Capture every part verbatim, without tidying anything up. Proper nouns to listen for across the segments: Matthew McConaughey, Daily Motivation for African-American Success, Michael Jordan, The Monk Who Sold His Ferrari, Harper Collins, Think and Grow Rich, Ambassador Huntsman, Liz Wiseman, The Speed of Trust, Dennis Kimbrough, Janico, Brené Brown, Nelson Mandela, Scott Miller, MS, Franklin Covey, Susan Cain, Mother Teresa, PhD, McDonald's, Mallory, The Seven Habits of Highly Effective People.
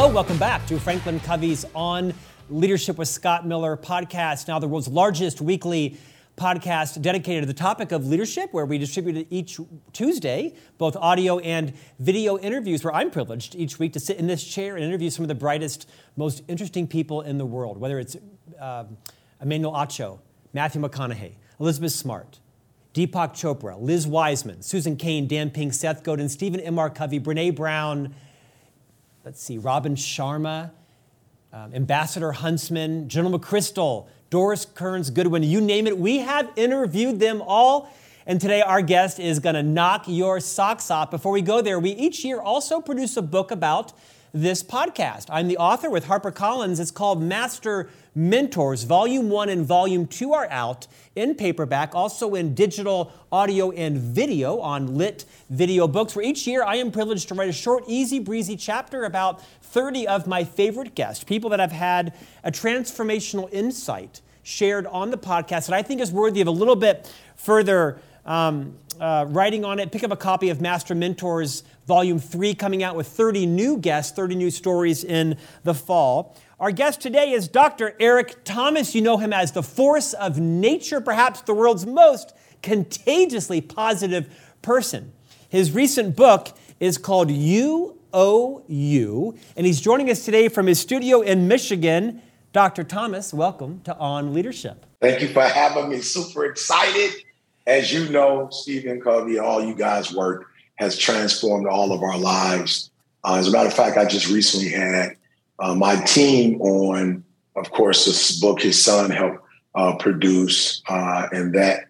Hello, welcome back to Franklin Covey's On Leadership with Scott Miller podcast, now the world's largest weekly podcast dedicated to the topic of leadership, where we distribute each Tuesday both audio and video interviews, where I'm privileged each week to sit in this chair and interview some of the brightest, most interesting people in the world, whether it's um, Emmanuel Acho, Matthew McConaughey, Elizabeth Smart, Deepak Chopra, Liz Wiseman, Susan Cain, Dan Pink, Seth Godin, Stephen M. R. Covey, Brené Brown, let's see, Robin Sharma, um, Ambassador Huntsman, General McChrystal, Doris Kearns Goodwin, you name it. We have interviewed them all. And today our guest is going to knock your socks off. Before we go there, we each year also produce a book about this podcast. I'm the author with Harper Collins. It's called Master Mentors. Volume one and Volume two are out in paperback, also in digital, audio, and video on Lit Video Books, where each year I am privileged to write a short, easy, breezy chapter about thirty of my favorite guests, people that have had a transformational insight shared on the podcast that I think is worthy of a little bit further Um, uh, writing on it. Pick up a copy of Master Mentors Volume three, coming out with thirty new guests, thirty new stories in the fall. Our guest today is Doctor Eric Thomas. You know him as the force of nature, perhaps the world's most contagiously positive person. His recent book is called U O U, and he's joining us today from his studio in Michigan. Doctor Thomas, welcome to On Leadership. Thank you for having me. Super excited. As you know, Stephen Covey, all you guys' work has transformed all of our lives. Uh, as a matter of fact, I just recently had uh, my team on, of course, this book his son helped uh, produce. Uh, and that,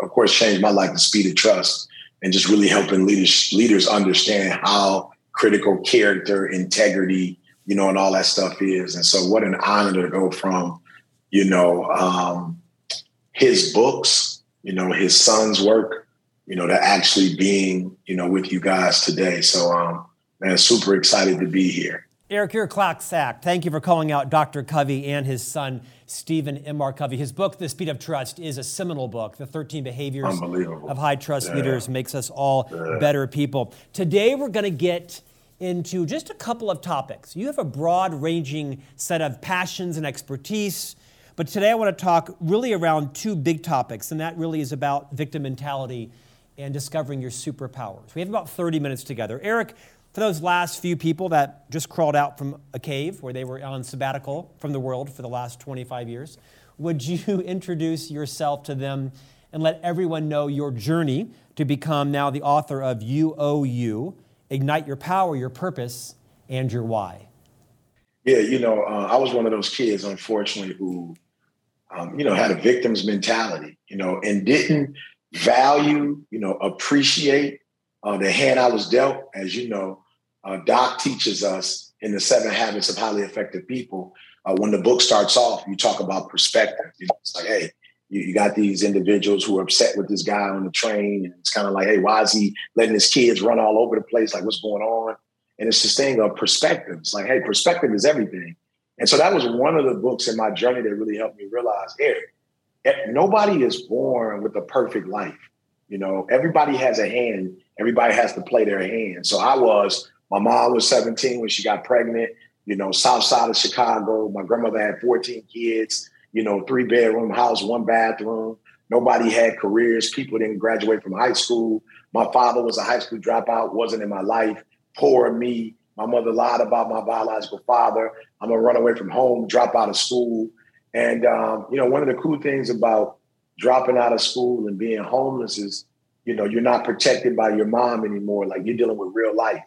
of course, changed my life, The Speed of Trust, and just really helping leaders, leaders understand how critical character, integrity, you know, and all that stuff is. And so what an honor to go from, you know, um, his books, you know, his son's work, you know, to actually being, you know, with you guys today. So, um, man, super excited to be here. Eric, you're a clock sack. Thank you for calling out Doctor Covey and his son, Stephen M. R. Covey. His book, The Speed of Trust, is a seminal book. The thirteen Behaviors of High Trust yeah. Leaders makes us all yeah. better people. Today, we're going to get into just a couple of topics. You have a broad-ranging set of passions and expertise, but today I want to talk really around two big topics, and that really is about victim mentality and discovering your superpowers. We have about thirty minutes together. Eric, for those last few people that just crawled out from a cave where they were on sabbatical from the world for the last twenty-five years, would you introduce yourself to them and let everyone know your journey to become now the author of U O U, Ignite Your Power, Your Purpose, and Your Why? Yeah, you know, uh, I was one of those kids, unfortunately, who Um, you know, had a victim's mentality, you know, and didn't value, you know, appreciate uh, the hand I was dealt. As you know, uh, Doc teaches us in The Seven Habits of Highly Effective People, uh, when the book starts off, you talk about perspective. You know, it's like, hey, you, you got these individuals who are upset with this guy on the train. And it's kind of like, hey, why is he letting his kids run all over the place? Like, what's going on? And it's this thing of perspective. It's like, hey, perspective is everything. And so that was one of the books in my journey that really helped me realize, Eric, nobody is born with a perfect life. You know, everybody has a hand. Everybody has to play their hand. So I was, my mom was seventeen when she got pregnant, you know, south side of Chicago. My grandmother had fourteen kids, you know, three bedroom house, one bathroom. Nobody had careers. People didn't graduate from high school. My father was a high school dropout, wasn't in my life. Poor me. My mother lied about my biological father. I'm a runaway from home, drop out of school. And, um, you know, one of the cool things about dropping out of school and being homeless is, you know, you're not protected by your mom anymore. Like, you're dealing with real life.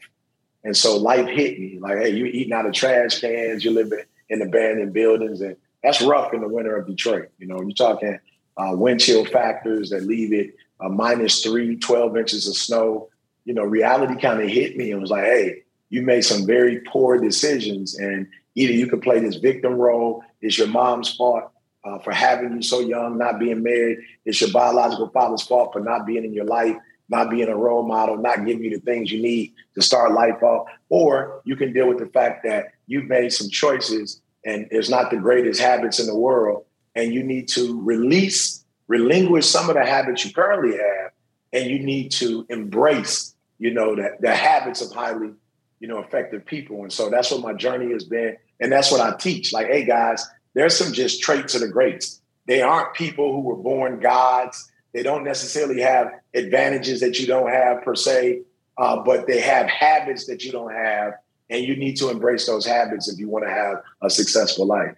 And so life hit me. Like, hey, you're eating out of trash cans. You're living in abandoned buildings. And that's rough in the winter of Detroit. You know, you're talking uh, wind chill factors that leave it uh, minus three, twelve inches of snow. You know, reality kind of hit me and was like, hey, you made some very poor decisions, and either you could play this victim role. It's your mom's fault uh, for having you so young, not being married. It's your biological father's fault for not being in your life, not being a role model, not giving you the things you need to start life off. Or you can deal with the fact that you've made some choices and it's not the greatest habits in the world, and you need to release, relinquish some of the habits you currently have, and you need to embrace, you know, the, the habits of highly you know, effective people. And so that's what my journey has been. And that's what I teach. Like, hey, guys, there's some just traits of the greats. They aren't people who were born gods. They don't necessarily have advantages that you don't have per se, uh, but they have habits that you don't have. And you need to embrace those habits if you want to have a successful life.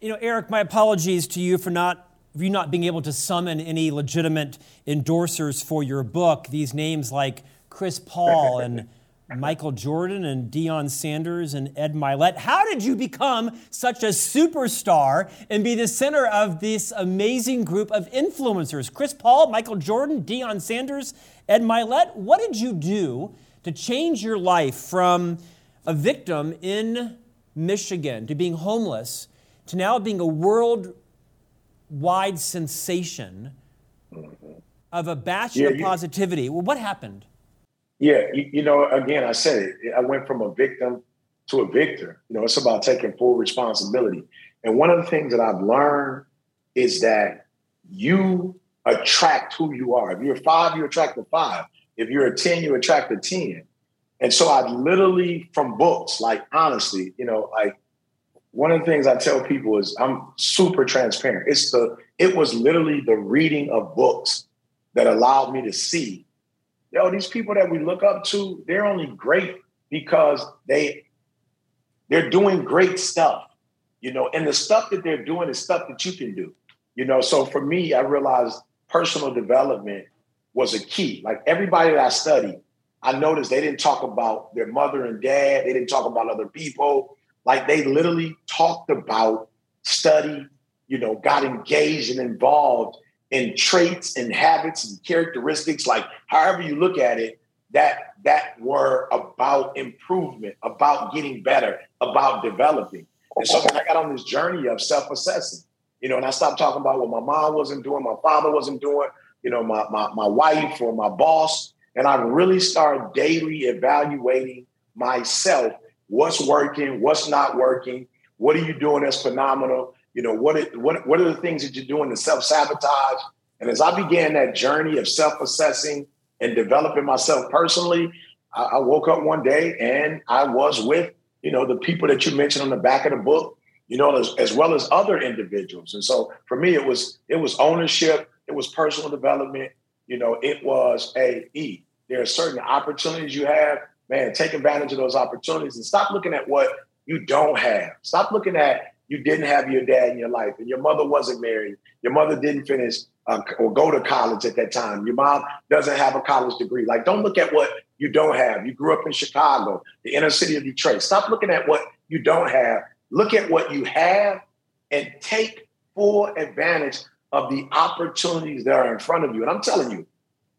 You know, Eric, my apologies to you for not for you not being able to summon any legitimate endorsers for your book. These names like Chris Paul and Michael Jordan and Deion Sanders and Ed Mylett. How did you become such a superstar and be the center of this amazing group of influencers? Chris Paul, Michael Jordan, Deion Sanders, Ed Mylett. What did you do to change your life from a victim in Michigan to being homeless to now being a worldwide sensation of a bastion yeah, of positivity? Well, what happened? Yeah, you, you know, again, I said it. I went from a victim to a victor. You know, it's about taking full responsibility. And one of the things that I've learned is that you attract who you are. If you're five, you attract a five. If you're a ten, you attract a ten. And so I literally, from books, like, honestly, you know, like, one of the things I tell people is I'm super transparent. It's the, it was literally the reading of books that allowed me to see, yo, these people that we look up to, they're only great because they, they're doing great stuff, you know, and the stuff that they're doing is stuff that you can do, you know? So for me, I realized personal development was a key. Like, everybody that I studied, I noticed they didn't talk about their mother and dad. They didn't talk about other people. Like, they literally talked about study, you know, got engaged and involved in traits and habits and characteristics, like however you look at it, that that were about improvement, about getting better, about developing. And so when I got on this journey of self-assessing, you know, and I stopped talking about what my mom wasn't doing, my father wasn't doing, you know, my my, my wife or my boss. And I really started daily evaluating myself. What's working? What's not working? What are you doing that's phenomenal? You know, what, it, what, what are the things that you're doing to self-sabotage? And as I began that journey of self-assessing and developing myself personally, I, I woke up one day and I was with, you know, the people that you mentioned on the back of the book, you know, as, as well as other individuals. And so for me, it was it was ownership. It was personal development. You know, it was a E. There are certain opportunities you have, man, take advantage of those opportunities and stop looking at what you don't have. Stop looking at you didn't have your dad in your life and your mother wasn't married. Your mother didn't finish uh, or go to college at that time. Your mom doesn't have a college degree. Like, don't look at what you don't have. You grew up in Chicago, the inner city of Detroit. Stop looking at what you don't have. Look at what you have and take full advantage of the opportunities that are in front of you. And I'm telling you,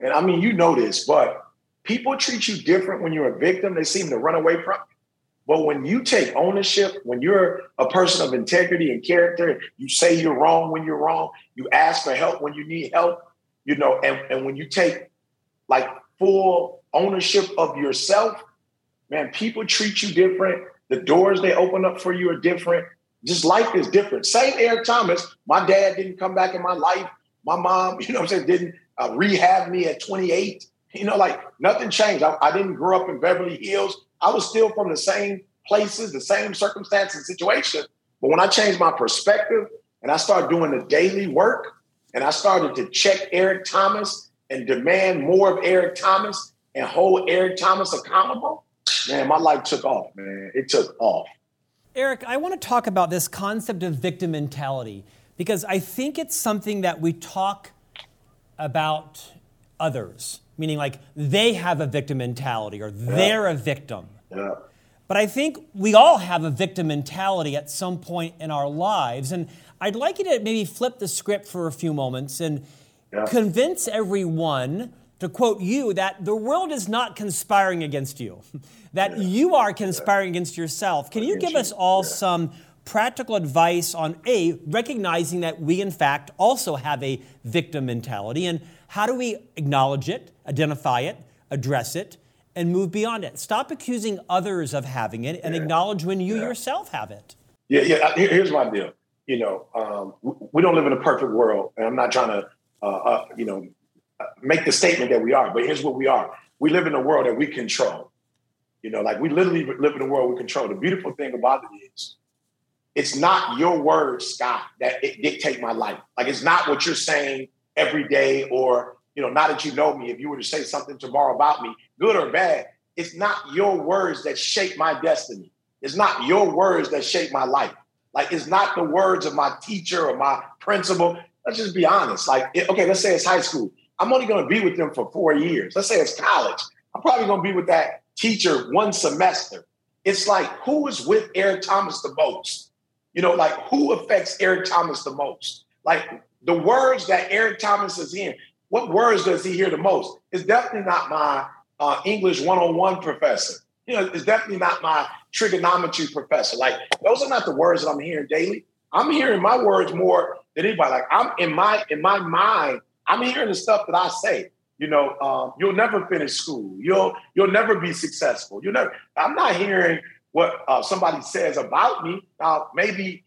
and I mean, you know this, but people treat you different when you're a victim. They seem to run away from you. But when you take ownership, when you're a person of integrity and character, you say you're wrong when you're wrong, you ask for help when you need help, you know, and, and when you take like full ownership of yourself, man, people treat you different. The doors they open up for you are different. Just life is different. Same Eric Thomas. My dad didn't come back in my life. My mom, you know what I'm saying, didn't uh, rehab me at twenty-eight. You know, like nothing changed. I, I didn't grow up in Beverly Hills. I was still from the same places, the same circumstances and situation. But when I changed my perspective and I started doing the daily work and I started to check Eric Thomas and demand more of Eric Thomas and hold Eric Thomas accountable, man, my life took off, man. It took off. Eric, I want to talk about this concept of victim mentality because I think it's something that we talk about others, meaning like they have a victim mentality or they're yeah. a victim. Yeah. But I think we all have a victim mentality at some point in our lives. And I'd like you to maybe flip the script for a few moments and yeah. convince everyone, to quote you, that the world is not conspiring against you, that yeah. you are conspiring yeah. against yourself. Can you give us all yeah. some practical advice on, A, recognizing that we, in fact, also have a victim mentality, and how do we acknowledge it, identify it, address it, and move beyond it? Stop accusing others of having it and yeah. acknowledge when you yeah. yourself have it. Yeah, yeah. Here's my deal. You know, um, we don't live in a perfect world, and I'm not trying to, uh, uh, you know, make the statement that we are, but here's what we are. We live in a world that we control. You know, like we literally live in a world we control. The beautiful thing about it is it's not your words, Scott, that it dictate my life. Like it's not what you're saying every day or, you know, now that you know me, if you were to say something tomorrow about me, good or bad, it's not your words that shape my destiny. It's not your words that shape my life. Like it's not the words of my teacher or my principal. Let's just be honest. Like, okay, let's say it's high school. I'm only going to be with them for four years. Let's say it's college. I'm probably going to be with that teacher one semester. It's like, who is with Eric Thomas the most? You know, like who affects Eric Thomas the most? Like the words that Eric Thomas is in, what words does he hear the most? It's definitely not my uh, English one oh one professor. You know, it's definitely not my trigonometry professor. Like those are not the words that I'm hearing daily. I'm hearing my words more than anybody. Like I'm in my, in my mind, I'm hearing the stuff that I say. You know, um, you'll never finish school. You'll you'll never be successful. You'll never. I'm not hearing what uh, somebody says about me. Now, maybe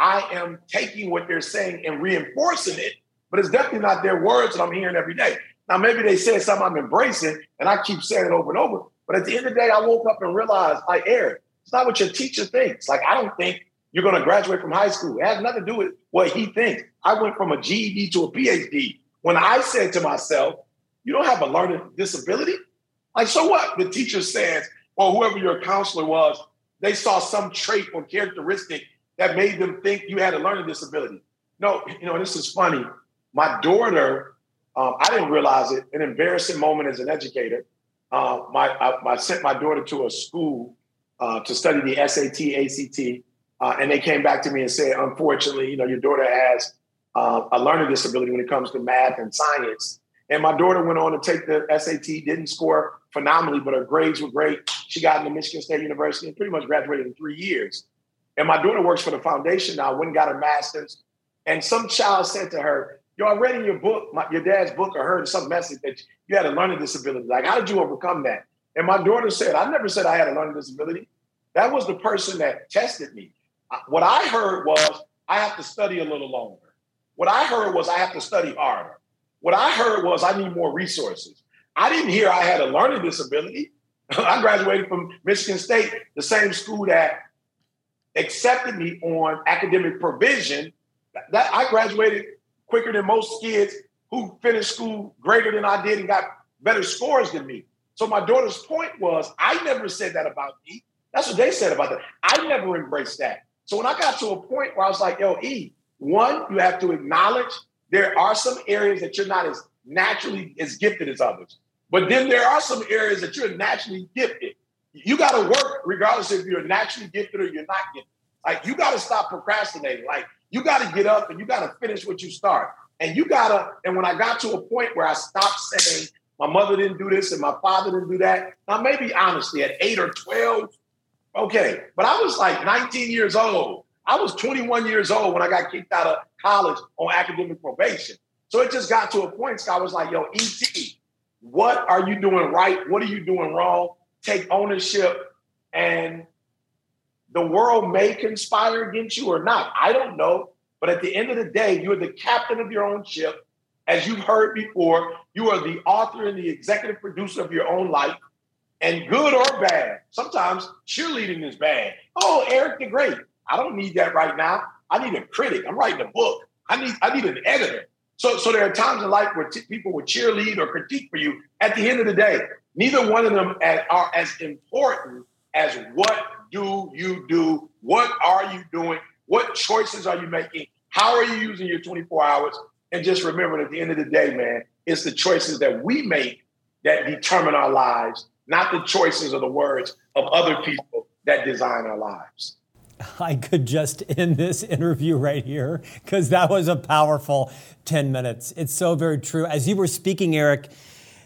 I am taking what they're saying and reinforcing it, but it's definitely not their words that I'm hearing every day. Now, maybe they said something I'm embracing, and I keep saying it over and over. But at the end of the day, I woke up and realized, like, Eric, it's not what your teacher thinks. Like, I don't think you're going to graduate from high school. It has nothing to do with what he thinks. I went from a G E D to a P H D. When I said to myself, you don't have a learning disability? Like, so what? The teacher says, or whoever your counselor was, they saw some trait or characteristic that made them think you had a learning disability. No, you know, this is funny. My daughter, um, I didn't realize it, an embarrassing moment as an educator. Uh, my, I, I sent my daughter to a school uh, to study the S A T, A C T, uh, and they came back to me and said, unfortunately, you know, your daughter has uh, a learning disability when it comes to math and science. And my daughter went on to take the S A T, didn't score phenomenally, but her grades were great. She got into Michigan State University and pretty much graduated in three years. And my daughter works for the foundation now, went and got her master's. And some child said to her, yo, I read in your book, my, your dad's book, or heard some message that you had a learning disability. Like, how did you overcome that? And my daughter said, I never said I had a learning disability. That was the person that tested me. What I heard was I have to study a little longer. What I heard was I have to study harder. What I heard was I need more resources. I didn't hear I had a learning disability. I graduated from Michigan State, the same school that accepted me on academic provision. That I graduated quicker than most kids who finished school greater than I did and got better scores than me. So my daughter's point was, I never said that about me. That's what they said about that. I never embraced that. So when I got to a point where I was like, yo, E, one, you have to acknowledge there are some areas that you're not as naturally as gifted as others. But then there are some areas that you're naturally gifted. You got to work regardless if you're naturally gifted or you're not gifted. Like, you got to stop procrastinating. Like, you got to get up and you got to finish what you start. And you got to, and when I got to a point where I stopped saying, my mother didn't do this and my father didn't do that. Now, maybe honestly at eight or twelve, okay. But I was like nineteen years old. I was twenty-one years old when I got kicked out of college on academic probation. So it just got to a point, Scott was like, yo, E T, what are you doing right? What are you doing wrong? Take ownership, and the world may conspire against you or not. I don't know. But at the end of the day, you're the captain of your own ship. As you've heard before, you are the author and the executive producer of your own life. And good or bad, sometimes cheerleading is bad. Oh, Eric the Great. I don't need that right now. I need a critic. I'm writing a book. I need I need an editor. So, so there are times in life where t- people will cheerlead or critique for you. At the end of the day, neither one of them as, are as important as what do you do? What are you doing? What choices are you making? How are you using your twenty-four hours? And just remember, at the end of the day, man, it's the choices that we make that determine our lives, not the choices or the words of other people that design our lives. I could just end this interview right here because that was a powerful ten minutes. It's so very true. As you were speaking, Eric,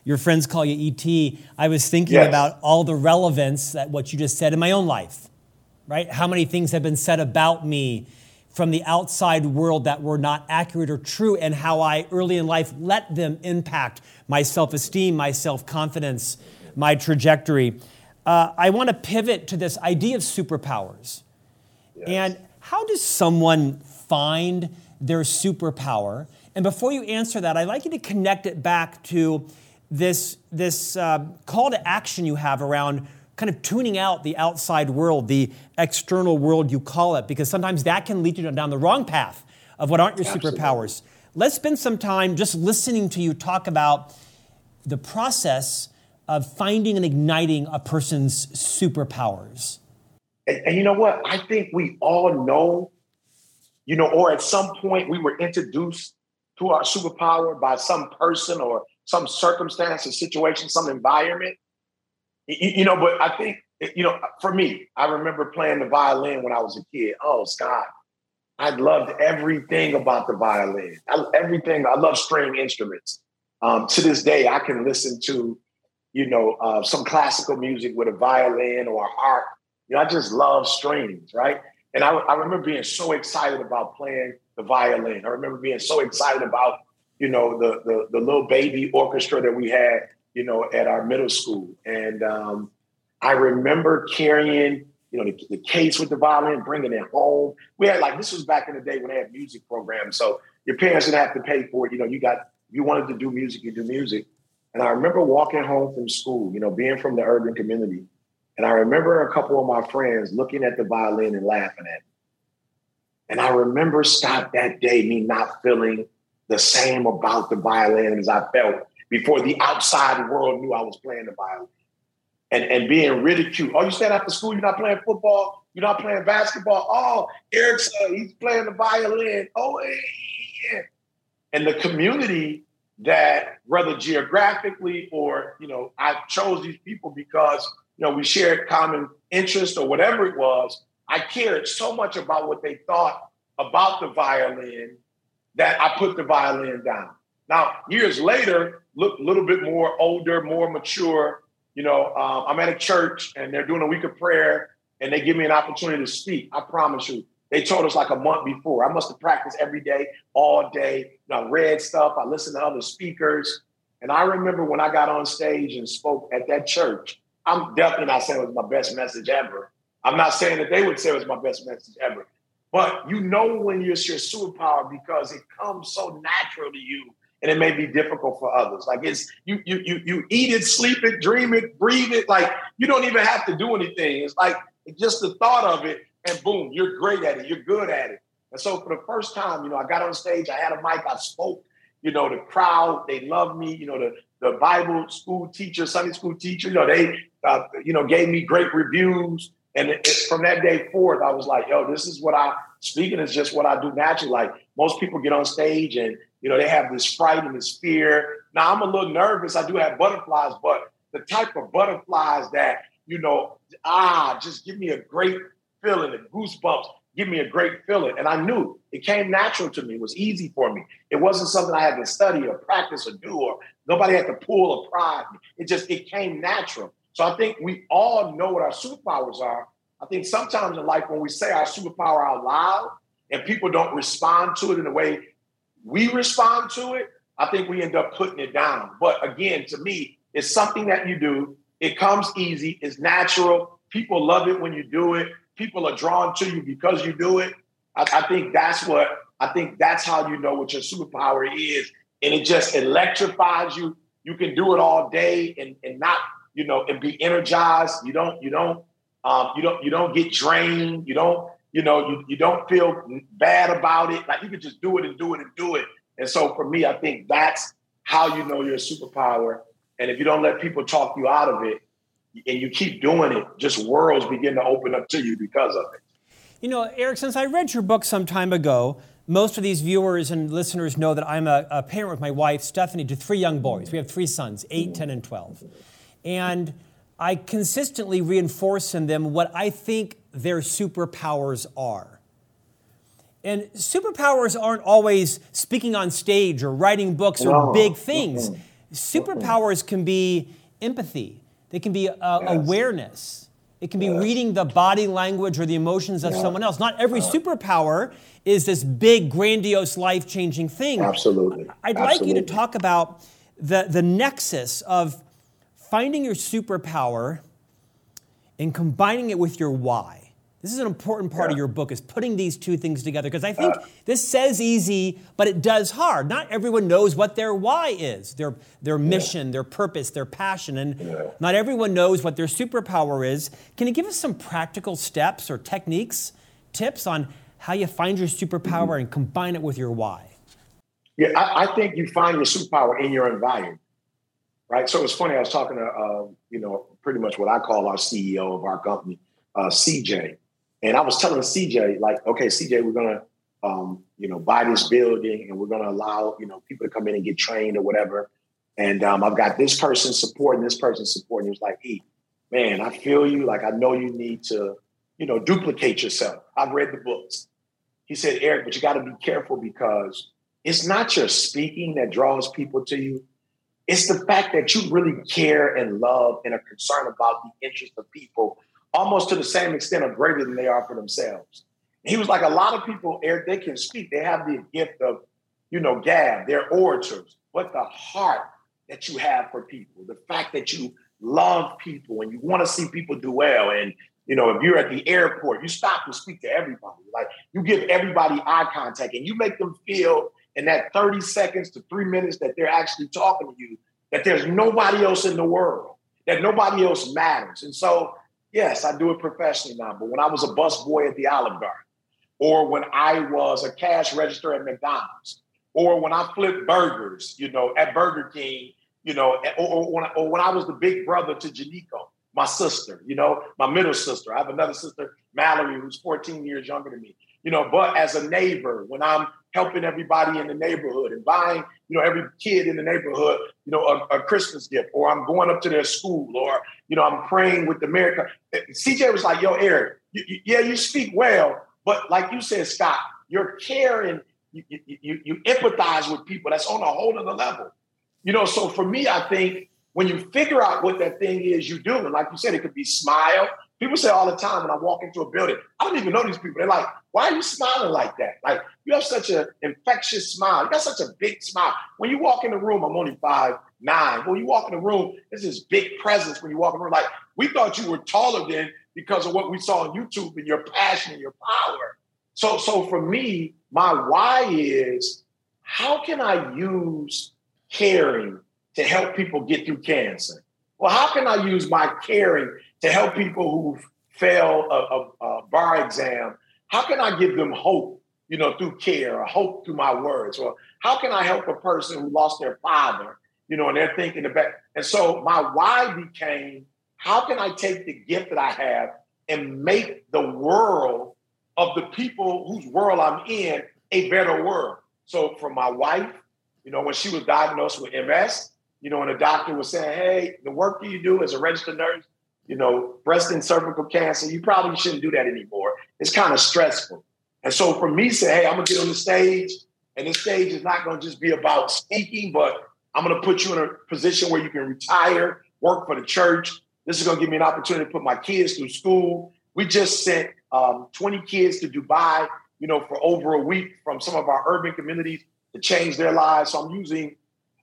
your friends call you E T. I was thinking yes. about all the relevance that what you just said in my own life, right? How many things have been said about me from the outside world that were not accurate or true, and how I early in life let them impact my self-esteem, my self-confidence, my trajectory. Uh, I want to pivot to this idea of superpowers. Yes. And how does someone find their superpower? And before you answer that, I'd like you to connect it back to this, this uh, call to action you have around kind of tuning out the outside world, the external world you call it, because sometimes that can lead you down the wrong path of what aren't your Absolutely. Superpowers. Let's spend some time just listening to you talk about the process of finding and igniting a person's superpowers. And, and you know what? I think we all know, you know, or at some point we were introduced to our superpower by some person or some circumstance, a situation, some environment. You, you know, but I think, you know, for me, I remember playing the violin when I was a kid. Oh, Scott, I loved everything about the violin. I, everything. I love string instruments. Um, to this day, I can listen to, you know, uh, some classical music with a violin or a harp. You know, I just love strings, right? And I, I remember being so excited about playing the violin. I remember being so excited about, you know, the the, the little baby orchestra that we had, you know, at our middle school. And um, I remember carrying, you know, the, the case with the violin, bringing it home. We had like, this was back in the day when they had music programs. So your parents didn't have to pay for it. You know, you got, you wanted to do music, you do music. And I remember walking home from school, you know, being from the urban community. And I remember a couple of my friends looking at the violin and laughing at it. And I remember, Scott, that day, me not feeling the same about the violin as I felt before the outside world knew I was playing the violin, and, and being ridiculed. Oh, you said after school, you're not playing football, you're not playing basketball. Oh, Eric's uh, he's playing the violin. Oh, yeah. And the community that, whether geographically or, you know, I chose these people because, you know, we shared common interest or whatever it was, I cared so much about what they thought about the violin that I put the violin down. Now, years later, look a little bit more older, more mature. You know, um, I'm at a church and they're doing a week of prayer and they give me an opportunity to speak. I promise you, they told us like a month before. I must have practiced every day, all day. You know, I read stuff. I listened to other speakers. And I remember when I got on stage and spoke at that church, I'm definitely not saying it was my best message ever. I'm not saying that they would say it was my best message ever. But you know when it's your superpower because it comes so natural to you, and it may be difficult for others. Like it's you, you, you, you eat it, sleep it, dream it, breathe it. Like you don't even have to do anything. It's like just the thought of it, and boom, you're great at it. You're good at it. And so for the first time, you know, I got on stage, I had a mic, I spoke. You know, the crowd, they loved me. You know, the the Bible school teacher, Sunday school teacher, you know, they, uh, you know, gave me great reviews. And it, it, from that day forth, I was like, yo, this is what I, speaking is just what I do naturally. Like most people get on stage and, you know, they have this fright and this fear. Now, I'm a little nervous. I do have butterflies, but the type of butterflies that, you know, ah, just give me a great feeling, the goosebumps, give me a great feeling. And I knew it came natural to me. It was easy for me. It wasn't something I had to study or practice or do, or nobody had to pull or prod me. It just, it came natural. So I think we all know what our superpowers are. I think sometimes in life when we say our superpower out loud and people don't respond to it in the way we respond to it, I think we end up putting it down. But again, to me, it's something that you do. It comes easy. It's natural. People love it when you do it. People are drawn to you because you do it. I, I think that's what, I think that's how you know what your superpower is. And it just electrifies you. You can do it all day and, and not, you know, and be energized. You don't, you don't, um, you don't, you don't get drained. You don't, you know, you, you don't feel bad about it. Like you can just do it and do it and do it. And so for me, I think that's how you know you're a superpower. And if you don't let people talk you out of it, and you keep doing it, just worlds begin to open up to you because of it. You know, Eric, since I read your book some time ago, most of these viewers and listeners know that I'm a, a parent with my wife, Stephanie, to three young boys. We have three sons, eight, ten, and twelve. And I consistently reinforce in them what I think their superpowers are. And superpowers aren't always speaking on stage or writing books or no. big things. Mm-hmm. Superpowers can be empathy. They can be uh, yes. awareness. It can be yes. reading the body language or the emotions of yeah. someone else. Not every superpower is this big, grandiose, life-changing thing. Absolutely. I'd Absolutely. like you to talk about the, the nexus of finding your superpower and combining it with your why. This is an important part yeah. of your book, is putting these two things together, because I think uh, this says easy, but it does hard. Not everyone knows what their why is, their their mission, yeah. their purpose, their passion, and yeah. not everyone knows what their superpower is. Can you give us some practical steps or techniques, tips on how you find your superpower mm-hmm. and combine it with your why? Yeah, I, I think you find your superpower in your environment, right? So it's funny, I was talking to, uh, you know, pretty much what I call our C E O of our company, uh, C J. And I was telling C J, like, okay, C J, we're going to, um, you know, buy this building and we're going to allow, you know, people to come in and get trained or whatever. And um, I've got this person supporting, this person supporting. He was like, hey, man, I feel you. Like, I know you need to, you know, duplicate yourself. I've read the books. He said, Eric, but you got to be careful, because it's not your speaking that draws people to you. It's the fact that you really care and love and are concerned about the interests of people, almost to the same extent or greater than they are for themselves. And he was like, a lot of people, Eric, they can speak. They have the gift of, you know, gab, they're orators, but the heart that you have for people, the fact that you love people and you want to see people do well. And, you know, if you're at the airport, you stop and speak to everybody. Like, you give everybody eye contact and you make them feel in that thirty seconds to three minutes that they're actually talking to you, that there's nobody else in the world, that nobody else matters. And so, yes, I do it professionally now, but when I was a busboy at the Olive Garden, or when I was a cash register at McDonald's, or when I flipped burgers, you know, at Burger King, you know, or, or, when, I, or when I was the big brother to Janico, my sister, you know, my middle sister. I have another sister, Mallory, who's fourteen years younger than me, you know, but as a neighbor, when I'm helping everybody in the neighborhood and buying, you know, every kid in the neighborhood, you know, a, a Christmas gift, or I'm going up to their school, or, you know, I'm praying with America. C J was like, yo, Eric, you, you, yeah, you speak well, but like you said, Scott, you're caring, you, you, you, you empathize with people. That's on a whole other level. You know, so for me, I think when you figure out what that thing is you do, and like you said, it could be smile. People say all the time when I walk into a building, I don't even know these people. They're like, why are you smiling like that? Like, you have such an infectious smile. You got such a big smile. When you walk in the room, I'm only five, nine. When you walk in the room, there's this big presence when you walk in the room. Like, we thought you were taller than because of what we saw on YouTube and your passion and your power. So, so for me, my why is, how can I use caring to help people get through cancer? Well, how can I use my caring to help people who fail a, a, a bar exam? How can I give them hope, you know, through care, or hope through my words? Or how can I help a person who lost their father, you know, and they're thinking about, and so my why became, how can I take the gift that I have and make the world of the people whose world I'm in a better world? So for my wife, you know, when she was diagnosed with M S, you know, and the doctor was saying, hey, the work that you do as a registered nurse, you know, breast and cervical cancer, you probably shouldn't do that anymore. It's kind of stressful. And so for me, say, hey, I'm going to get on the stage, and this stage is not going to just be about speaking, but I'm going to put you in a position where you can retire, work for the church. This is going to give me an opportunity to put my kids through school. We just sent um, twenty kids to Dubai, you know, for over a week from some of our urban communities to change their lives. So I'm using,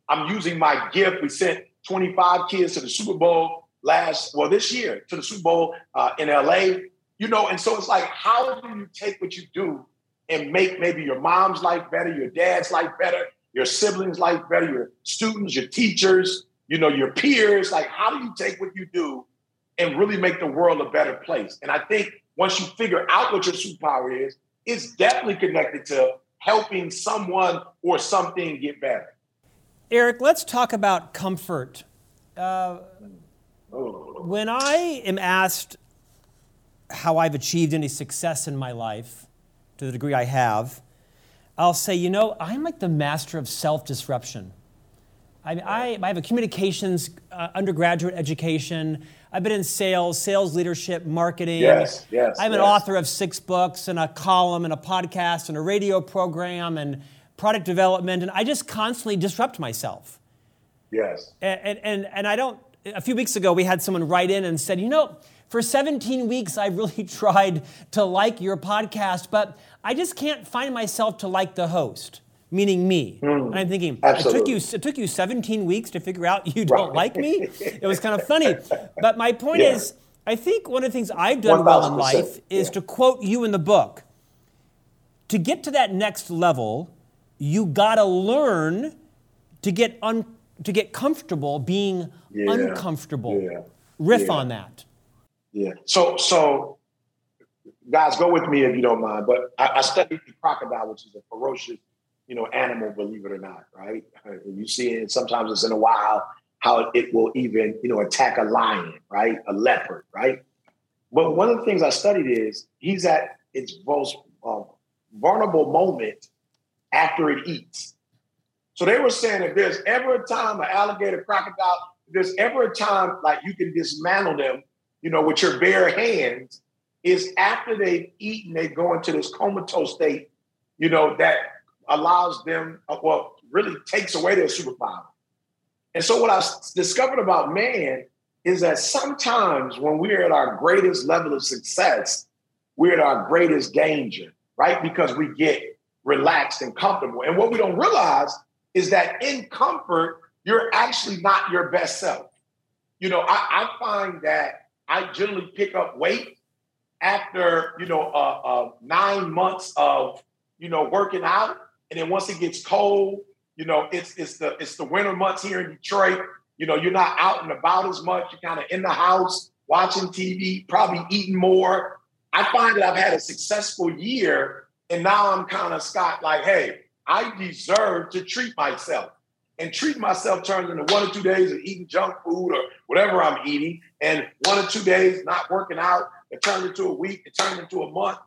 I'm using my gift. We sent twenty-five kids to the Super Bowl. Last, well, this year to the Super Bowl uh, in L A, you know, and so it's like, how do you take what you do and make maybe your mom's life better, your dad's life better, your siblings' life better, your students, your teachers, you know, your peers? Like, how do you take what you do and really make the world a better place? And I think once you figure out what your superpower is, it's definitely connected to helping someone or something get better. Eric, let's talk about comfort. Uh... When I am asked how I've achieved any success in my life, to the degree I have, I'll say, you know, I'm like the master of self-disruption. I, I, I have a communications uh, undergraduate education. I've been in sales, sales leadership, marketing. Yes, yes. I'm yes. an author of six books and a column and a podcast and a radio program and product development. And I just constantly disrupt myself. Yes. And and and I don't. A few weeks ago, we had someone write in and said, you know, for seventeen weeks, I really tried to like your podcast, but I just can't find myself to like the host, meaning me. Mm, and I'm thinking, absolutely. it took you it took you seventeen weeks to figure out you don't right. like me? It was kind of funny. But my point yeah. is, I I think one of the things I've done well in life is yeah. to quote you in the book. To get to that next level, you gotta learn to get un to get comfortable being yeah. uncomfortable. Yeah. Riff yeah. on that. Yeah. So so guys, go with me if you don't mind. But I, I studied the crocodile, which is a ferocious, you know, animal, believe it or not, right? And you see it sometimes it's in the wild, how it will even, you know, attack a lion, right? A leopard, right? But one of the things I studied is he's at its most um, vulnerable moment after it eats. So they were saying if there's ever a time an alligator, crocodile, if there's ever a time like you can dismantle them, you know, with your bare hands, is after they've eaten, they go into this comatose state, you know, that allows them, well, really takes away their superpower. And so what I discovered about man is that sometimes when we're at our greatest level of success, we're at our greatest danger, right? Because we get relaxed and comfortable. And what we don't realize is that in comfort, you're actually not your best self. You know, I, I find that I generally pick up weight after, you know, uh, uh, nine months of, you know, working out. And then once it gets cold, you know, it's it's the it's the winter months here in Detroit. You know, you're not out and about as much. You're kind of in the house, watching T V, probably eating more. I find that I've had a successful year, and now I'm kind of, Scott, like, hey, I deserve to treat myself. And treat myself turns into one or two days of eating junk food or whatever I'm eating, and one or two days not working out. It turns into a week. It turns into a month.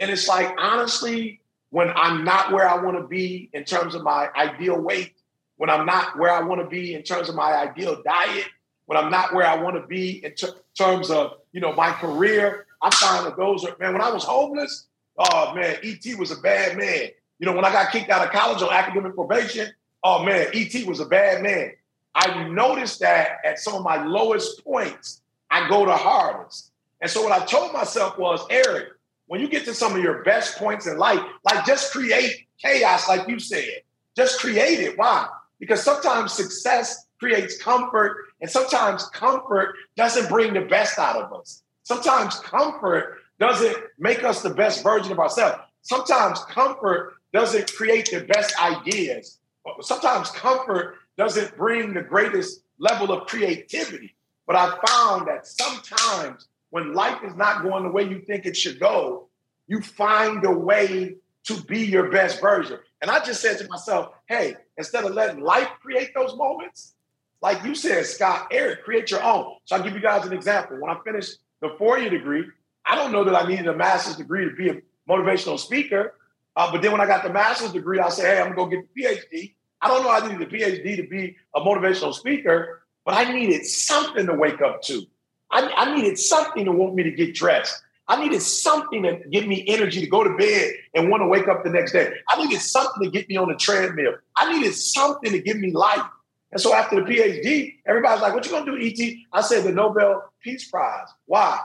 And it's like, honestly, when I'm not where I want to be in terms of my ideal weight, when I'm not where I want to be in terms of my ideal diet, when I'm not where I want to be in ter- terms of, you know, my career, I find that those are, man, when I was homeless, oh, man, E T was a bad man. You know, when I got kicked out of college on academic probation, oh, man, E T was a bad man. I noticed that at some of my lowest points, I go the hardest. And so what I told myself was, Eric, when you get to some of your best points in life, like just create chaos, like you said, just create it. Why? Because sometimes success creates comfort, and sometimes comfort doesn't bring the best out of us. Sometimes comfort doesn't make us the best version of ourselves. Sometimes comfort doesn't create the best ideas. Sometimes comfort doesn't bring the greatest level of creativity. But I found that sometimes when life is not going the way you think it should go, you find a way to be your best version. And I just said to myself, hey, instead of letting life create those moments, like you said, Scott, Eric, create your own. So I'll give you guys an example. When I finished the four-year degree, I don't know that I needed a master's degree to be a motivational speaker. Uh, but then when I got the master's degree, I said, hey, I'm going to go get the P H D. I don't know I needed a P H D to be a motivational speaker, but I needed something to wake up to. I, I needed something to want me to get dressed. I needed something to give me energy to go to bed and want to wake up the next day. I needed something to get me on the treadmill. I needed something to give me life. And so after the P H D, everybody's like, what you going to do, E T? I said the Nobel Peace Prize. Why?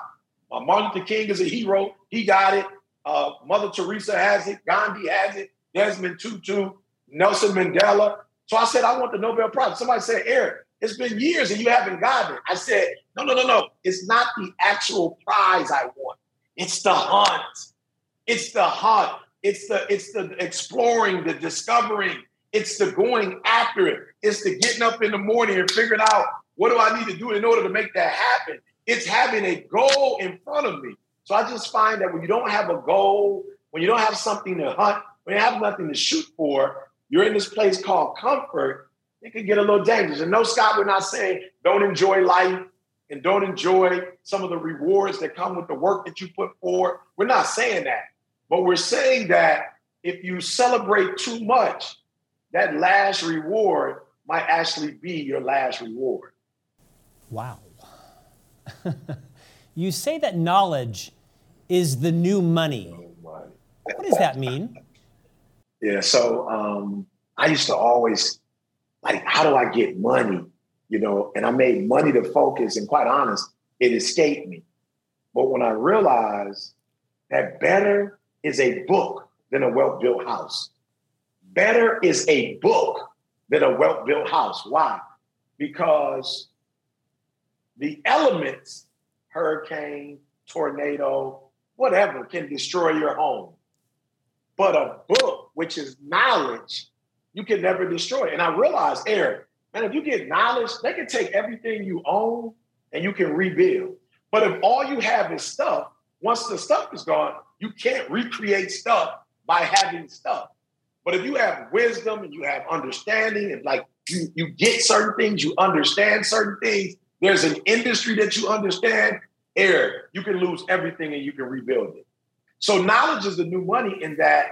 Well, Martin Luther King is a hero. He got it. Uh, Mother Teresa has it. Gandhi has it. Desmond Tutu. Nelson Mandela. So I said, I want the Nobel Prize. Somebody said, Eric, it's been years and you haven't gotten it. I said, no, no, no, no. It's not the actual prize I want. It's the hunt. It's the hunt. It's the, it's the exploring, the discovering. It's the going after it. It's the getting up in the morning and figuring out what do I need to do in order to make that happen. It's having a goal in front of me. So I just find that when you don't have a goal, when you don't have something to hunt, when you have nothing to shoot for, you're in this place called comfort. It can get a little dangerous. And no, Scott, we're not saying don't enjoy life and don't enjoy some of the rewards that come with the work that you put forward. We're not saying that. But we're saying that if you celebrate too much, that last reward might actually be your last reward. Wow. You say that knowledge is the new money. Oh, my. What does that mean? Yeah, so um, I used to always... like, how do I get money, you know? And I made money the focus, and quite honest, it escaped me. But when I realized that better is a book than a well-built house. Better is a book than a well-built house. Why? Because the elements hurricane, tornado, whatever can destroy your home. But a book, which is knowledge, you can never destroy. And I realized, Eric, man, if you get knowledge, they can take everything you own and you can rebuild. But if all you have is stuff, once the stuff is gone, you can't recreate stuff by having stuff. But if you have wisdom and you have understanding and like you, you get certain things, you understand certain things, there's an industry that you understand, Eric, you can lose everything and you can rebuild it. So knowledge is the new money in that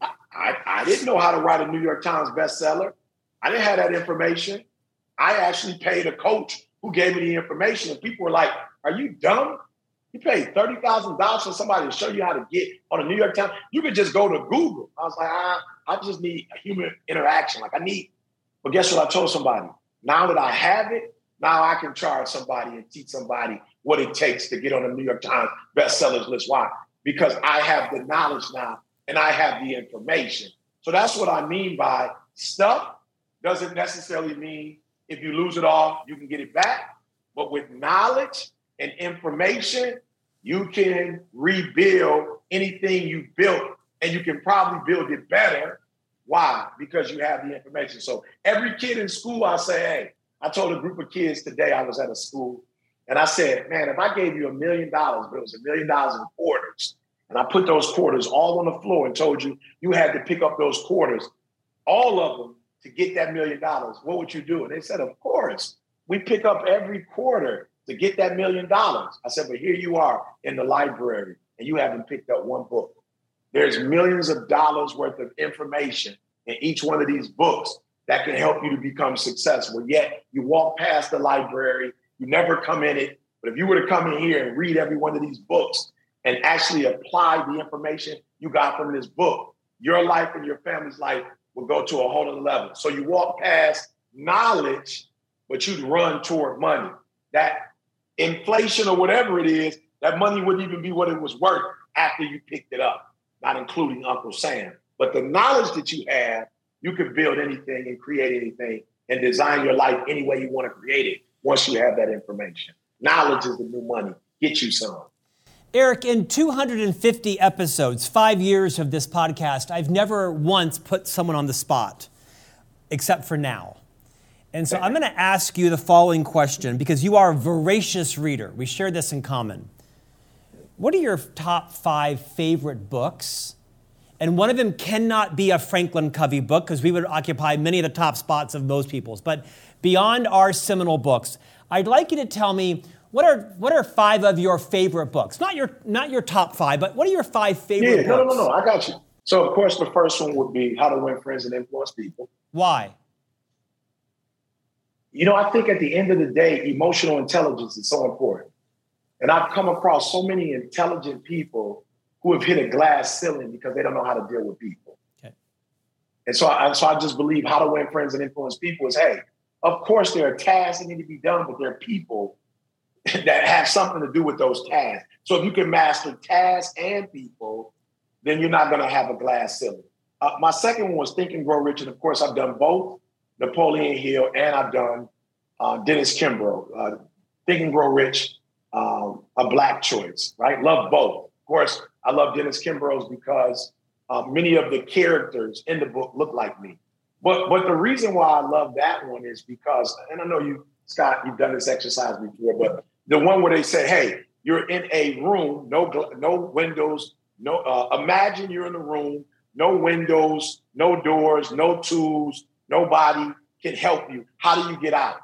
I, I, I didn't know how to write a New York Times bestseller. I didn't have that information. I actually paid a coach who gave me the information, and people were like, are you dumb? You paid thirty thousand dollars for somebody to show you how to get on a New York Times. You could just go to Google. I was like, I, I just need a human interaction. Like I need, but guess what I told somebody? Now that I have it, now I can charge somebody and teach somebody what it takes to get on a New York Times bestsellers list. Why? Because I have the knowledge now and I have the information. So that's what I mean by stuff doesn't necessarily mean if you lose it all, you can get it back. But with knowledge and information, you can rebuild anything you built, and you can probably build it better. Why? Because you have the information. So every kid in school, I say, hey, I told a group of kids today, I was at a school, and I said, man, if I gave you a million dollars, but it was a million dollars in quarters, and I put those quarters all on the floor and told you you had to pick up those quarters, all of them, to get that million dollars, what would you do? And they said, of course, we pick up every quarter to get that million dollars. I said, but here you are in the library and you haven't picked up one book. There's millions of dollars worth of information in each one of these books that can help you to become successful. Yet you walk past the library, you never come in it. But if you were to come in here and read every one of these books and actually apply the information you got from this book, your life and your family's life will go to a whole other level. So you walk past knowledge, but you'd run toward money. That inflation or whatever it is, that money wouldn't even be what it was worth after you picked it up, not including Uncle Sam. But the knowledge that you have, you can build anything and create anything and design your life any way you want to create it once you have that information. Knowledge is the new money. Get you some. Eric, in two hundred fifty episodes, five years of this podcast, I've never once put someone on the spot, except for now. And so I'm going to ask you the following question, because you are a voracious reader. We share this in common. What are your top five favorite books? And one of them cannot be a Franklin Covey book, because we would occupy many of the top spots of most people's. But beyond our seminal books, I'd like you to tell me, What are what are five of your favorite books? Not your not your top five, but what are your five favorite yeah, no, books? No, no, no, I got you. So, of course, the first one would be How to Win Friends and Influence People. Why? You know, I think at the end of the day, emotional intelligence is so important. And I've come across so many intelligent people who have hit a glass ceiling because they don't know how to deal with people. Okay. And so I, so I just believe How to Win Friends and Influence People is, hey, of course, there are tasks that need to be done, but there are people that have something to do with those tasks. So if you can master tasks and people, then you're not going to have a glass ceiling. Uh, my second one was Think and Grow Rich. And of course, I've done both Napoleon Hill and I've done uh, Dennis Kimbrough. Uh, Think and Grow Rich, um, a Black choice, right? Love both. Of course, I love Dennis Kimbrough's because uh, many of the characters in the book look like me. But, but the reason why I love that one is because, and I know you, Scott, you've done this exercise before, but the one where they say, hey, you're in a room, no gl- no windows, no. Uh, imagine you're in a room, no windows, no doors, no tools, nobody can help you. How do you get out?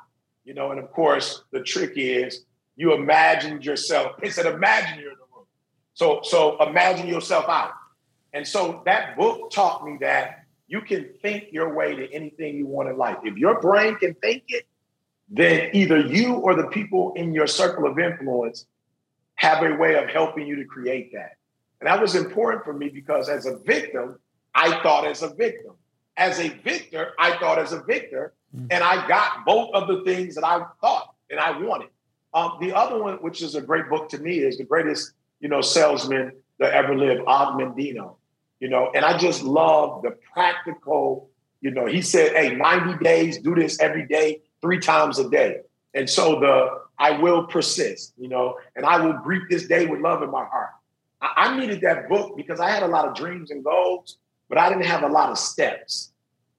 You know, and of course, the trick is you imagined yourself. It said, imagine you're in the room. So, so imagine yourself out. And so that book taught me that you can think your way to anything you want in life. If your brain can think it, then either you or the people in your circle of influence have a way of helping you to create that. And that was important for me because as a victim, I thought as a victim. As a victor, I thought as a victor, and I got both of the things that I thought and I wanted. Um, the other one, which is a great book to me, is The Greatest, you know, Salesman That Ever Lived, Og Mandino. You know, and I just love the practical, you know, he said, hey, ninety days, do this every day, three times a day. And so the I will persist, you know, and I will greet this day with love in my heart. I, I needed that book because I had a lot of dreams and goals, but I didn't have a lot of steps,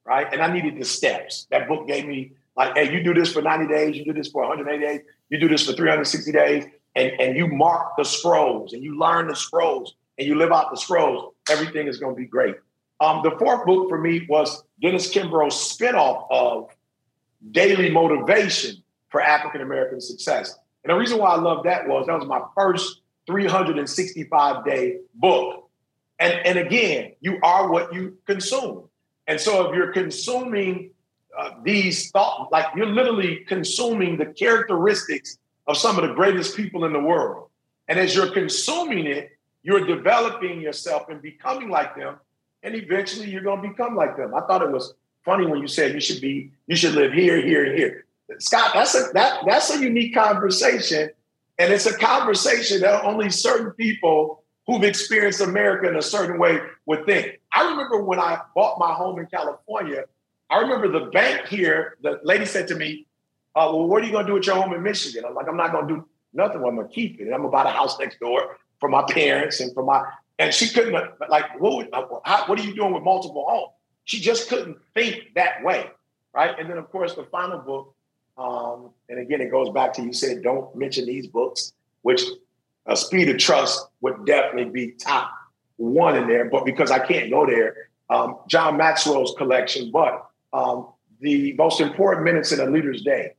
right? And I needed the steps. That book gave me like, hey, you do this for ninety days, you do this for one hundred eighty days, you do this for three hundred sixty days, and, and you mark the scrolls and you learn the scrolls and you live out the scrolls, everything is going to be great. Um, the fourth book for me was Dennis Kimbrough's spinoff of Daily Motivation for African-American Success. And the reason why I love that was that was my first three hundred sixty-five day book. And, and again, you are what you consume. And so if you're consuming uh, these thoughts, like you're literally consuming the characteristics of some of the greatest people in the world. And as you're consuming it, you're developing yourself and becoming like them. And eventually you're going to become like them. I thought it was funny when you said you should be, you should live here, here, and here. Scott, that's a, that, that's a unique conversation. And it's a conversation that only certain people who've experienced America in a certain way would think. I remember when I bought my home in California, I remember the bank here, the lady said to me, uh, well, what are you going to do with your home in Michigan? I'm like, I'm not going to do nothing. Well, I'm going to keep it. And I'm going to buy the house next door for my parents and for my... And she couldn't, like, what, how, what are you doing with multiple homes? She just couldn't think that way, right? And then, of course, the final book, um, and again, it goes back to you said, don't mention these books, which uh, Speed of Trust would definitely be top one in there, but because I can't go there, um, John Maxwell's collection, but um, the most important minutes in a leader's day.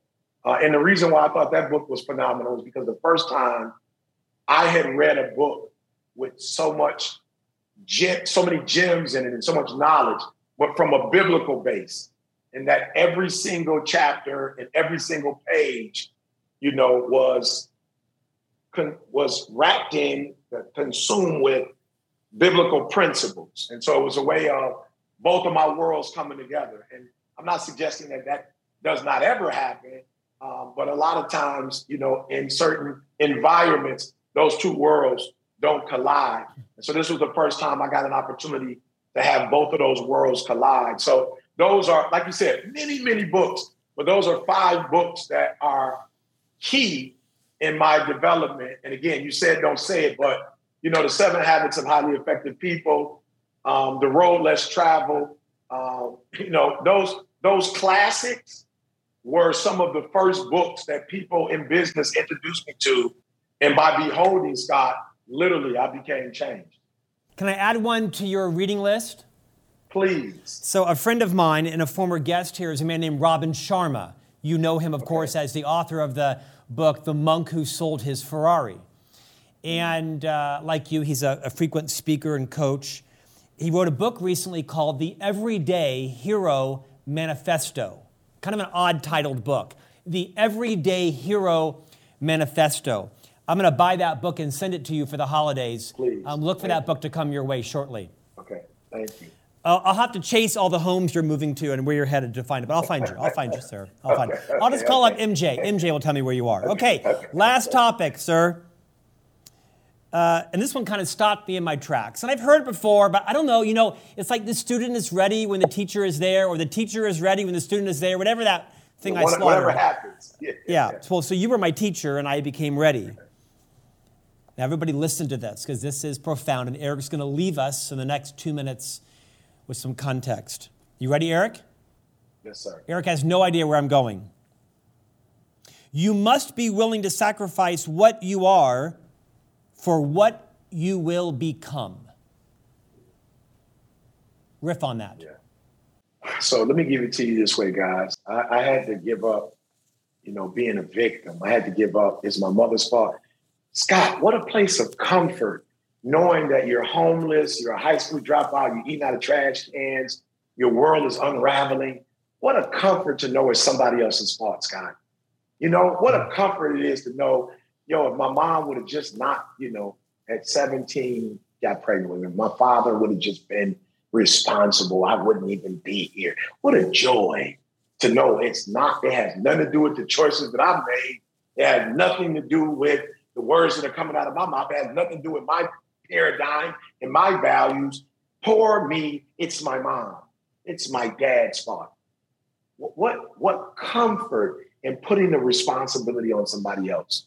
Uh, and the reason why I thought that book was phenomenal was because the first time I had read a book with so much, gem, so many gems in it and so much knowledge, but from a biblical base, and that every single chapter and every single page, you know, was, con, was wrapped in, consumed with biblical principles. And so it was a way of both of my worlds coming together. And I'm not suggesting that that does not ever happen, um, but a lot of times, you know, in certain environments, those two worlds don't collide. And so this was the first time I got an opportunity to have both of those worlds collide. So those are, like you said, many, many books, but those are five books that are key in my development. And again, you said, don't say it, but you know, The Seven Habits of Highly Effective People, um, The Road Less Traveled, uh, you know, those, those classics were some of the first books that people in business introduced me to. And by beholding, Scott, literally, I became changed. Can I add one to your reading list? Please. So a friend of mine and a former guest here is a man named Robin Sharma. You know him, of okay. course, as the author of the book, The Monk Who Sold His Ferrari. And uh, like you, he's a, a frequent speaker and coach. He wrote a book recently called The Everyday Hero Manifesto. Kind of an odd-titled book. The Everyday Hero Manifesto. I'm going to buy that book and send it to you for the holidays. Please. Um, look for that book to come your way shortly. Okay, thank you. Uh, I'll have to chase all the homes you're moving to and where you're headed to find it, but I'll find you. I'll find you, sir. I'll find you. I'll just call up M J. M J will tell me where you are. Okay, last topic, sir. Uh, and this one kind of stopped me in my tracks. And I've heard it before, but I don't know. You know, it's like the student is ready when the teacher is there, or the teacher is ready when the student is there, whatever that thing well, I slaughtered. Whatever happens. Yeah, yeah. yeah. Well, so you were my teacher, and I became ready. Now, everybody listen to this, because this is profound, and Eric's going to leave us in the next two minutes with some context. You ready, Eric? Yes, sir. Eric has no idea where I'm going. You must be willing to sacrifice what you are for what you will become. Riff on that. Yeah. So let me give it to you this way, guys. I, I had to give up, you know, being a victim. I had to give up. It's my mother's fault. Scott, what a place of comfort, knowing that you're homeless, you're a high school dropout, you're eating out of trash cans, your world is unraveling. What a comfort to know it's somebody else's fault, Scott. You know, what a comfort it is to know, yo, if my mom would have just not, you know, at seventeen got pregnant with me, my father would have just been responsible, I wouldn't even be here. What a joy to know it's not, it has nothing to do with the choices that I made. It has nothing to do with the words that are coming out of my mouth. It has nothing to do with my paradigm and my values. Poor me, it's my mom. It's my dad's fault. What, what, what comfort and putting the responsibility on somebody else.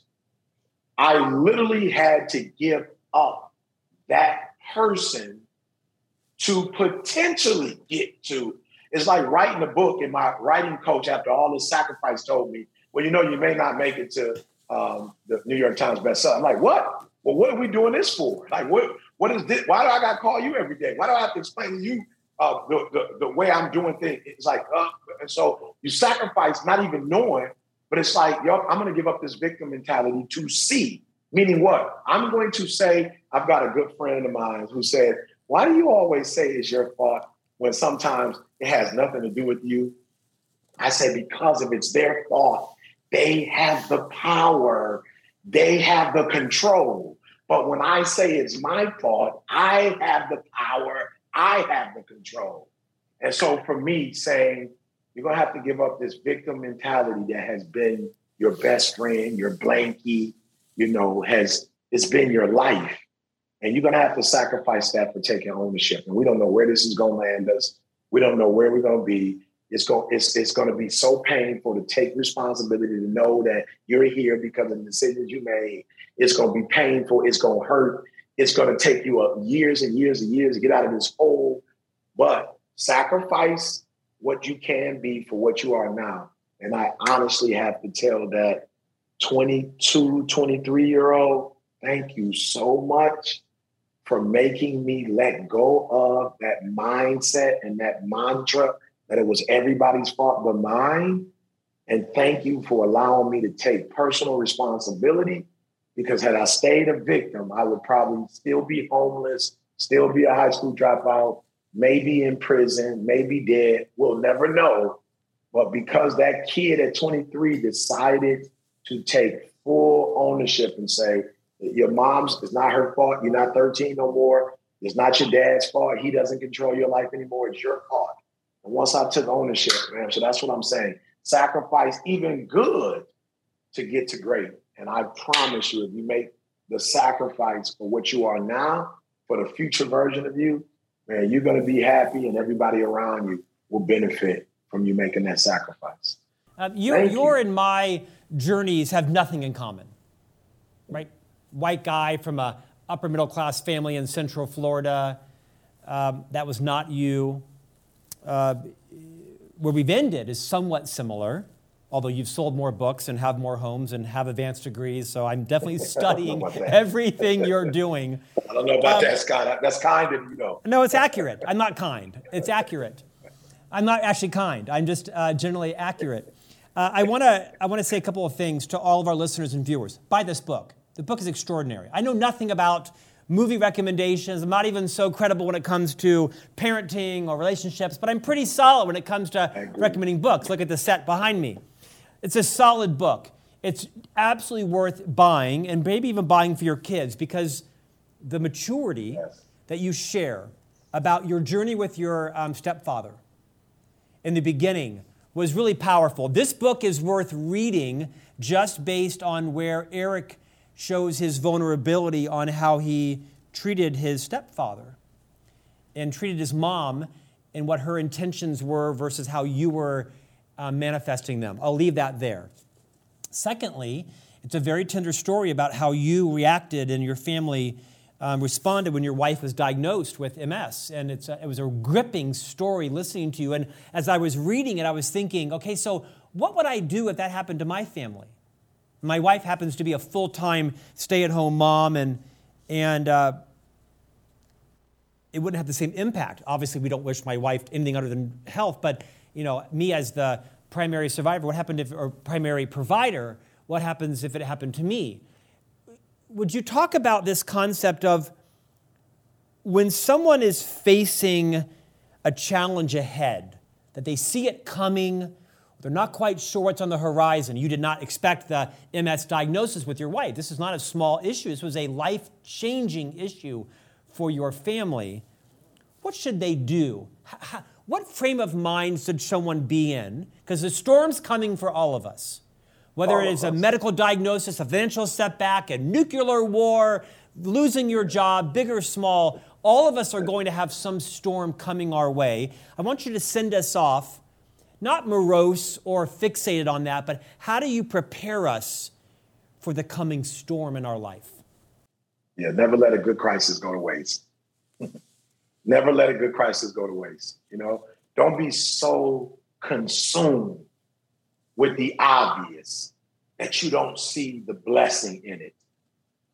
I literally had to give up that person to potentially get to. It's like writing a book, and my writing coach, after all this sacrifice, told me, well, you know, you may not make it to um, the New York Times bestseller. I'm like, what? Well, what are we doing this for? Like, what? What is this? Why do I got to call you every day? Why do I have to explain to you uh, the, the, the way I'm doing things? It's like, uh, and so you sacrifice not even knowing, but it's like, yo, I'm going to give up this victim mentality to see. Meaning what? I'm going to say, I've got a good friend of mine who said, why do you always say it's your fault when sometimes it has nothing to do with you? I said, because if it's their fault, they have the power, they have the control. But when I say it's my fault, I have the power, I have the control. And so for me, saying, you're going to have to give up this victim mentality that has been your best friend, your blankie, you know, has, it's been your life. And you're going to have to sacrifice that for taking ownership. And we don't know where this is going to land us. We don't know where we're going to be. It's going, it's, it's going to be so painful to take responsibility, to know that you're here because of the decisions you made. It's going to be painful. It's going to hurt. It's going to take you up years and years and years to get out of this hole. But sacrifice what you can be for what you are now. And I honestly have to tell that twenty-two, twenty-three-year-old, thank you so much for making me let go of that mindset and that mantra that it was everybody's fault but mine. And thank you for allowing me to take personal responsibility, because had I stayed a victim, I would probably still be homeless, still be a high school dropout, maybe in prison, maybe dead. We'll never know. But because that kid at twenty-three decided to take full ownership and say, your mom's, it's not her fault. You're not thirteen no more. It's not your dad's fault. He doesn't control your life anymore. It's your fault. And once I took ownership, man, so that's what I'm saying. Sacrifice even good to get to great. And I promise you, if you make the sacrifice for what you are now, for the future version of you, man, you're going to be happy, and everybody around you will benefit from you making that sacrifice. Um, you, your you. and my journeys have nothing in common, right? White guy from a upper middle class family in Central Florida. Um, that was not you. Uh, where we've ended is somewhat similar, although you've sold more books and have more homes and have advanced degrees. So I'm definitely studying everything you're doing. I don't know about um, that, Scott. That's kind of you know. No, it's accurate. I'm not kind. It's accurate. I'm not actually kind. I'm just uh, generally accurate. Uh, I want to I want to say a couple of things to all of our listeners and viewers. Buy this book. The book is extraordinary. I know nothing about movie recommendations. I'm not even so credible when it comes to parenting or relationships, but I'm pretty solid when it comes to recommending books. Look at the set behind me. It's a solid book. It's absolutely worth buying, and maybe even buying for your kids, because the maturity that you share about your journey with your um, stepfather in the beginning was really powerful. This book is worth reading just based on where Eric shows his vulnerability on how he treated his stepfather and treated his mom and what her intentions were versus how you were uh, manifesting them. I'll leave that there. Secondly, it's a very tender story about how you reacted and your family um, responded when your wife was diagnosed with M S. And it's a, it was a gripping story listening to you. And as I was reading it, I was thinking, okay, so what would I do if that happened to my family? My wife happens to be a full-time stay-at-home mom, and and uh, it wouldn't have the same impact. Obviously, we don't wish my wife anything other than health, but you know, me as the primary survivor, what happened if, or primary provider, what happens if it happened to me? Would you talk about this concept of when someone is facing a challenge ahead, that they see it coming, they're not quite sure what's on the horizon. You did not expect the M S diagnosis with your wife. This is not a small issue. This was a life-changing issue for your family. What should they do? What frame of mind should someone be in? Because the storm's coming for all of us. Whether it is a medical diagnosis, a financial setback, a nuclear war, losing your job, big or small, all of us are going to have some storm coming our way. I want you to send us off not morose or fixated on that, but how do you prepare us for the coming storm in our life? Yeah, never let a good crisis go to waste. Never let a good crisis go to waste. You know, don't be so consumed with the obvious that you don't see the blessing in it.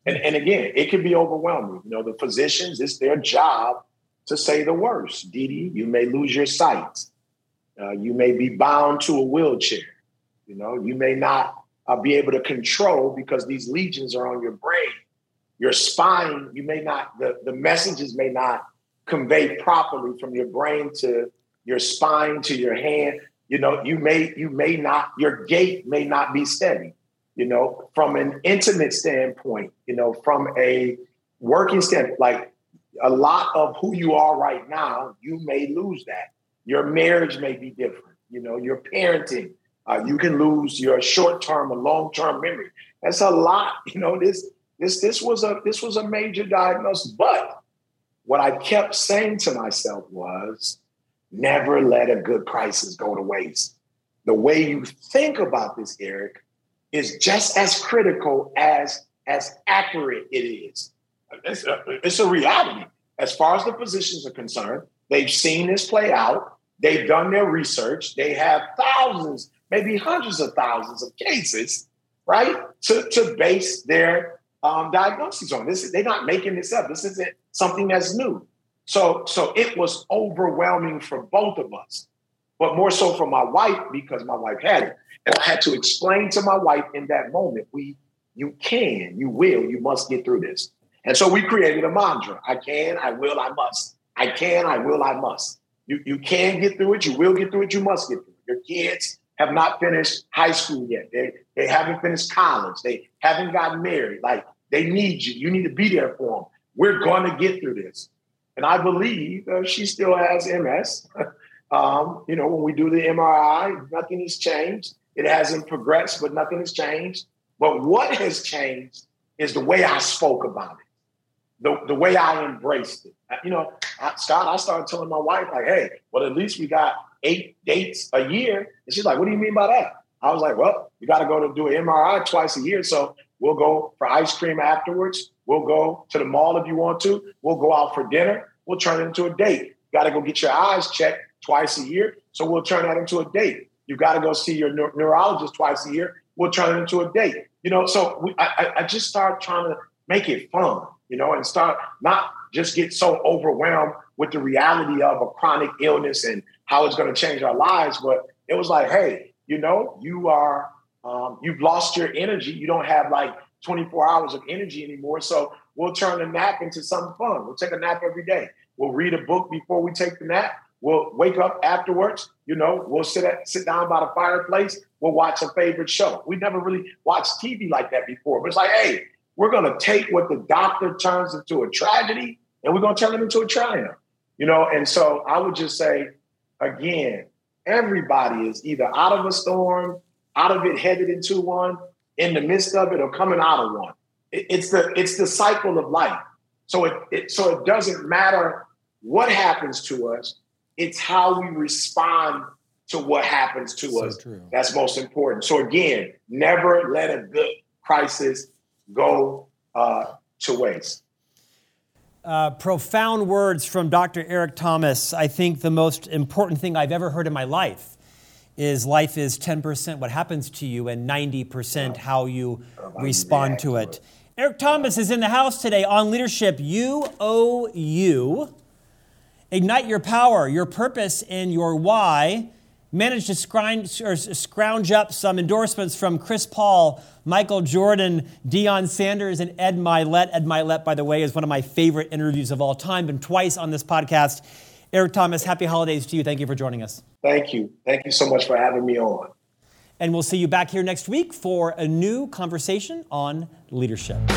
And, and again, it can be overwhelming. You know, the physicians, it's their job to say the worst. Didi, you may lose your sight. Uh, you may be bound to a wheelchair. You know, you may not uh, be able to control because these lesions are on your brain. Your spine, you may not, the, the messages may not convey properly from your brain to your spine to your hand. You know, you may, you may not, your gait may not be steady. You know, from an intimate standpoint, you know, from a working standpoint, like a lot of who you are right now, you may lose that. Your marriage may be different. You know, your parenting, uh, you can lose your short-term or long-term memory. That's a lot. You know, this, this, this was a, this was a major diagnosis. But what I kept saying to myself was, never let a good crisis go to waste. The way you think about this, Eric, is just as critical as as accurate it is. It's a, it's a reality. As far as the physicians are concerned, they've seen this play out. They've done their research. They have thousands, maybe hundreds of thousands of cases, right, to, to base their um, diagnoses on. This is, they're not making this up. This isn't something that's new. So, so it was overwhelming for both of us, but more so for my wife because my wife had it. And I had to explain to my wife in that moment, we, you can, you will, you must get through this. And so we created a mantra. I can, I will, I must. I can, I will, I must. You, you can get through it. You will get through it. You must get through it. Your kids have not finished high school yet. They, they haven't finished college. They haven't gotten married. Like, they need you. You need to be there for them. We're going to get through this. And I believe uh, she still has M S. um, you know, when we do the M R I, nothing has changed. It hasn't progressed, but nothing has changed. But what has changed is the way I spoke about it, the, the way I embraced it. You know, I, Scott, I started telling my wife, like, hey, well, at least we got eight dates a year. And she's like, what do you mean by that? I was like, well, you got to go to do an M R I twice a year. So we'll go for ice cream afterwards. We'll go to the mall if you want to. We'll go out for dinner. We'll turn it into a date. You got to go get your eyes checked twice a year. So we'll turn that into a date. You got to go see your neuro- neurologist twice a year. We'll turn it into a date. You know, so we, I, I just start trying to make it fun, you know, and start not just get so overwhelmed with the reality of a chronic illness and how it's going to change our lives. But it was like, hey, you know, you are, um, you've lost your energy. You don't have like twenty-four hours of energy anymore. So we'll turn a nap into something fun. We'll take a nap every day. We'll read a book before we take the nap. We'll wake up afterwards, you know, we'll sit at, sit down by the fireplace. We'll watch a favorite show. We never really watched T V like that before. But it's like, hey, we're going to take what the doctor turns into a tragedy and we're going to turn it into a triumph, you know? And so I would just say, again, everybody is either out of a storm, out of it, headed into one, in the midst of it, or coming out of one. It, it's the, it's the cycle of life. So it, it, so it doesn't matter what happens to us. It's how we respond to what happens to so us. True. That's most important. So again, never let a good crisis go uh, to waste. Uh, profound words from Doctor Eric Thomas. I think the most important thing I've ever heard in my life is life is ten percent what happens to you and ninety percent how you respond to it. Eric Thomas is in the house today on Leadership U O U. Ignite your power, your purpose, and your why. Managed to scrounge, or scrounge up some endorsements from Chris Paul, Michael Jordan, Deion Sanders, and Ed Mylett. Ed Mylett, by the way, is one of my favorite interviews of all time. Been twice on this podcast. Eric Thomas, happy holidays to you. Thank you for joining us. Thank you. Thank you so much for having me on. And we'll see you back here next week for a new conversation on leadership.